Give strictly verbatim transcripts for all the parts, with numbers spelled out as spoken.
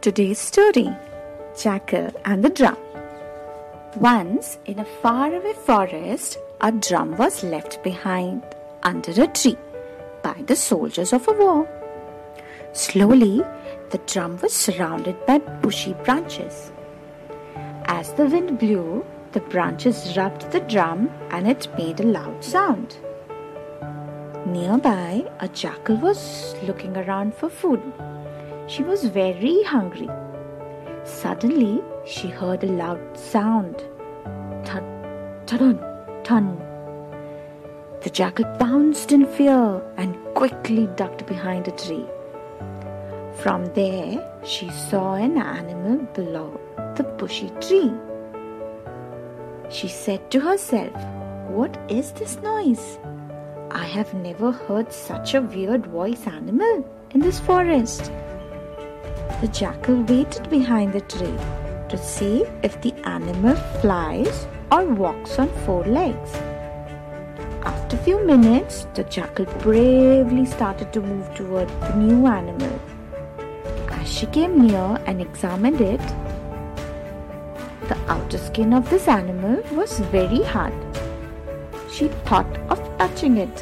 Today's story, Jackal and the Drum. Once in a faraway forest, a drum was left behind under a tree by the soldiers of a war. Slowly, the drum was surrounded by bushy branches. As the wind blew, the branches rubbed the drum and it made a loud sound. Nearby, a jackal was looking around for food. She was very hungry. Suddenly, she heard a loud sound. Thud, thudun, thun. The jackal bounced in fear and quickly ducked behind a tree. From there, she saw an animal below the bushy tree. She said to herself, "What is this noise? I have never heard such a weird voice animal in this forest." The jackal waited behind the tree to see if the animal flies or walks on four legs. After a few minutes, the jackal bravely started to move toward the new animal. As she came near and examined it, the outer skin of this animal was very hard. She thought of touching it.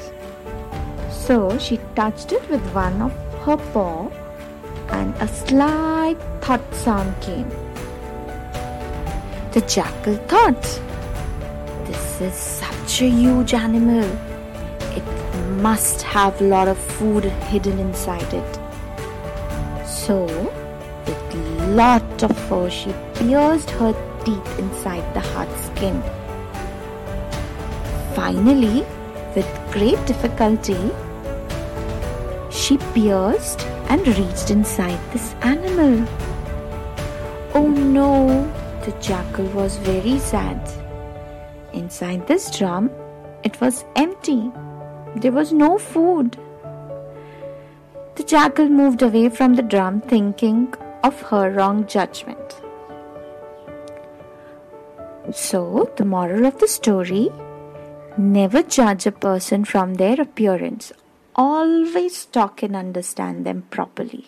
So she touched it with one of her paw and a slight thud sound came. The jackal thought, "This is such a huge animal. It must have a lot of food hidden inside it." So, with a lot of force, she pierced her teeth inside the hard skin. Finally, with great difficulty, she pierced and reached inside this animal. Oh no, the jackal was very sad. Inside this drum, it was empty. There was no food. The jackal moved away from the drum, thinking of her wrong judgment. So, the moral of the story: never judge a person from their appearance. Always talk and understand them properly.